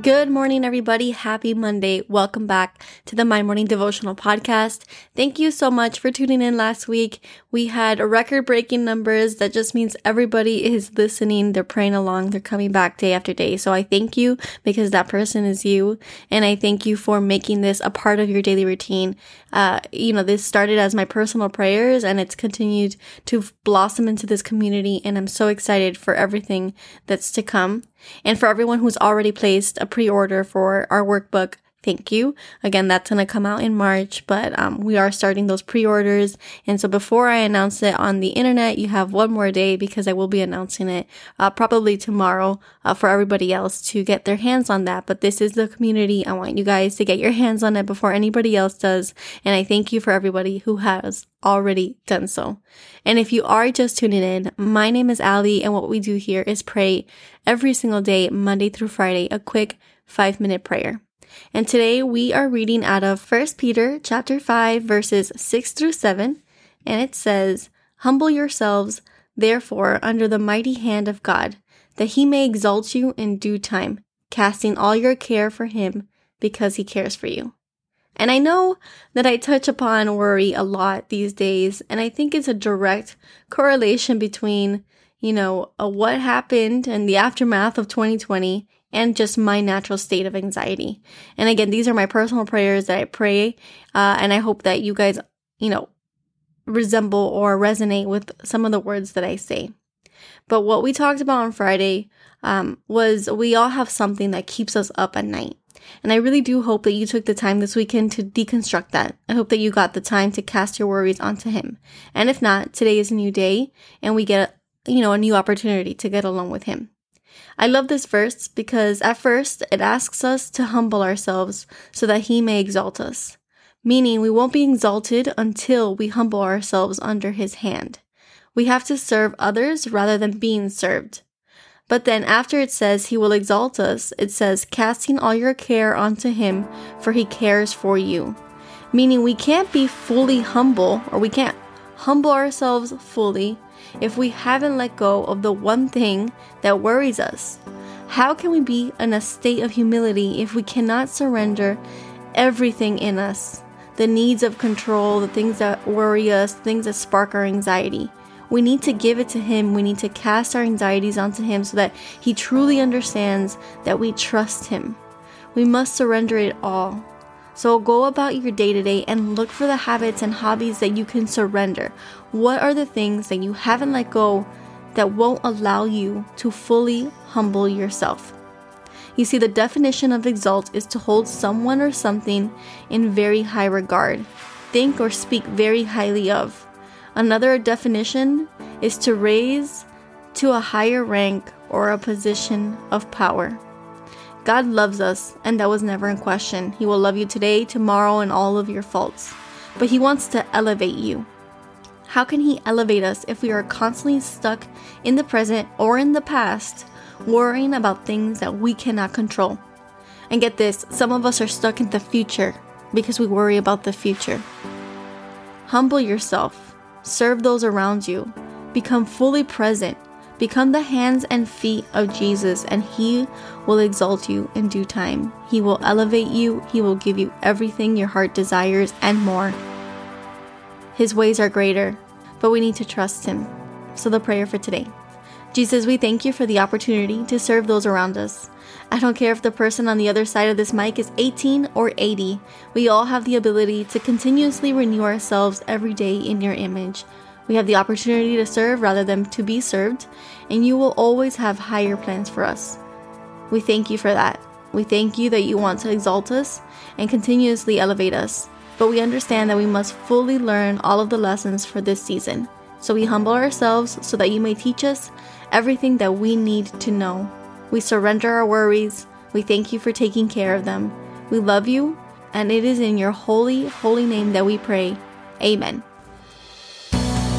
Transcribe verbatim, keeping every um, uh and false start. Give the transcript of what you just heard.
Good morning, everybody. Happy Monday. Welcome back to the My Morning Devotional Podcast. Thank you so much for tuning in last week. We had record-breaking numbers. That just means everybody is listening. They're praying along. They're coming back day after day. So I thank you because that person is you. And I thank you for making this a part of your daily routine. Uh, you know, this started as my personal prayers and it's continued to blossom into this community. And I'm so excited for everything that's to come. And for everyone who's already placed a pre-order for our workbook, thank you. Again, that's going to come out in March, but um, we are starting those pre-orders. And so before I announce it on the internet, you have one more day because I will be announcing it uh, probably tomorrow uh, for everybody else to get their hands on that. But this is the community. I want you guys to get your hands on it before anybody else does. And I thank you for everybody who has already done so. And if you are just tuning in, my name is Allie, and what we do here is pray every single day, Monday through Friday, a quick five-minute prayer. And today we are reading out of First Peter chapter five, verses six through seven, and it says, Humble yourselves, therefore, under the mighty hand of God, that he may exalt you in due time, casting all your care for him, because he cares for you. And I know that I touch upon worry a lot these days, and I think it's a direct correlation between, you know, uh, what happened and the aftermath of twenty twenty and just my natural state of anxiety. And again, these are my personal prayers that I pray, uh, and I hope that you guys, you know, resemble or resonate with some of the words that I say. But what we talked about on Friday um, was we all have something that keeps us up at night. And I really do hope that you took the time this weekend to deconstruct that. I hope that you got the time to cast your worries onto him. And if not, today is a new day, and we get, you know, a new opportunity to get along with him. I love this verse because at first it asks us to humble ourselves so that he may exalt us, meaning we won't be exalted until we humble ourselves under his hand. We have to serve others rather than being served. But then after it says he will exalt us, it says casting all your care onto him, for he cares for you, meaning we can't be fully humble, or we can't humble ourselves fully, if we haven't let go of the one thing that worries us. How can we be in a state of humility if we cannot surrender everything in us? The needs of control, the things that worry us, things that spark our anxiety. We need to give it to him. We need to cast our anxieties onto him so that he truly understands that we trust him. We must surrender it all. So go about your day-to-day and look for the habits and hobbies that you can surrender. What are the things that you haven't let go that won't allow you to fully humble yourself? You see, the definition of exalt is to hold someone or something in very high regard, think or speak very highly of. Another definition is to raise to a higher rank or a position of power. God loves us, and that was never in question. He will love you today, tomorrow, and all of your faults. But he wants to elevate you. How can he elevate us if we are constantly stuck in the present or in the past, worrying about things that we cannot control? And get this, some of us are stuck in the future because we worry about the future. Humble yourself. Serve those around you. Become fully present. Become the hands and feet of Jesus, and he will exalt you in due time. He will elevate you. He will give you everything your heart desires and more. His ways are greater, but we need to trust him. So the prayer for today. Jesus, we thank you for the opportunity to serve those around us. I don't care if the person on the other side of this mic is eighteen or eighty. We all have the ability to continuously renew ourselves every day in your image. We have the opportunity to serve rather than to be served, and you will always have higher plans for us. We thank you for that. We thank you that you want to exalt us and continuously elevate us. but we understand that we must fully learn all of the lessons for this season. So we humble ourselves so that you may teach us everything that we need to know. We surrender our worries. We thank you for taking care of them. We love you, and it is in your holy, holy name that we pray. Amen.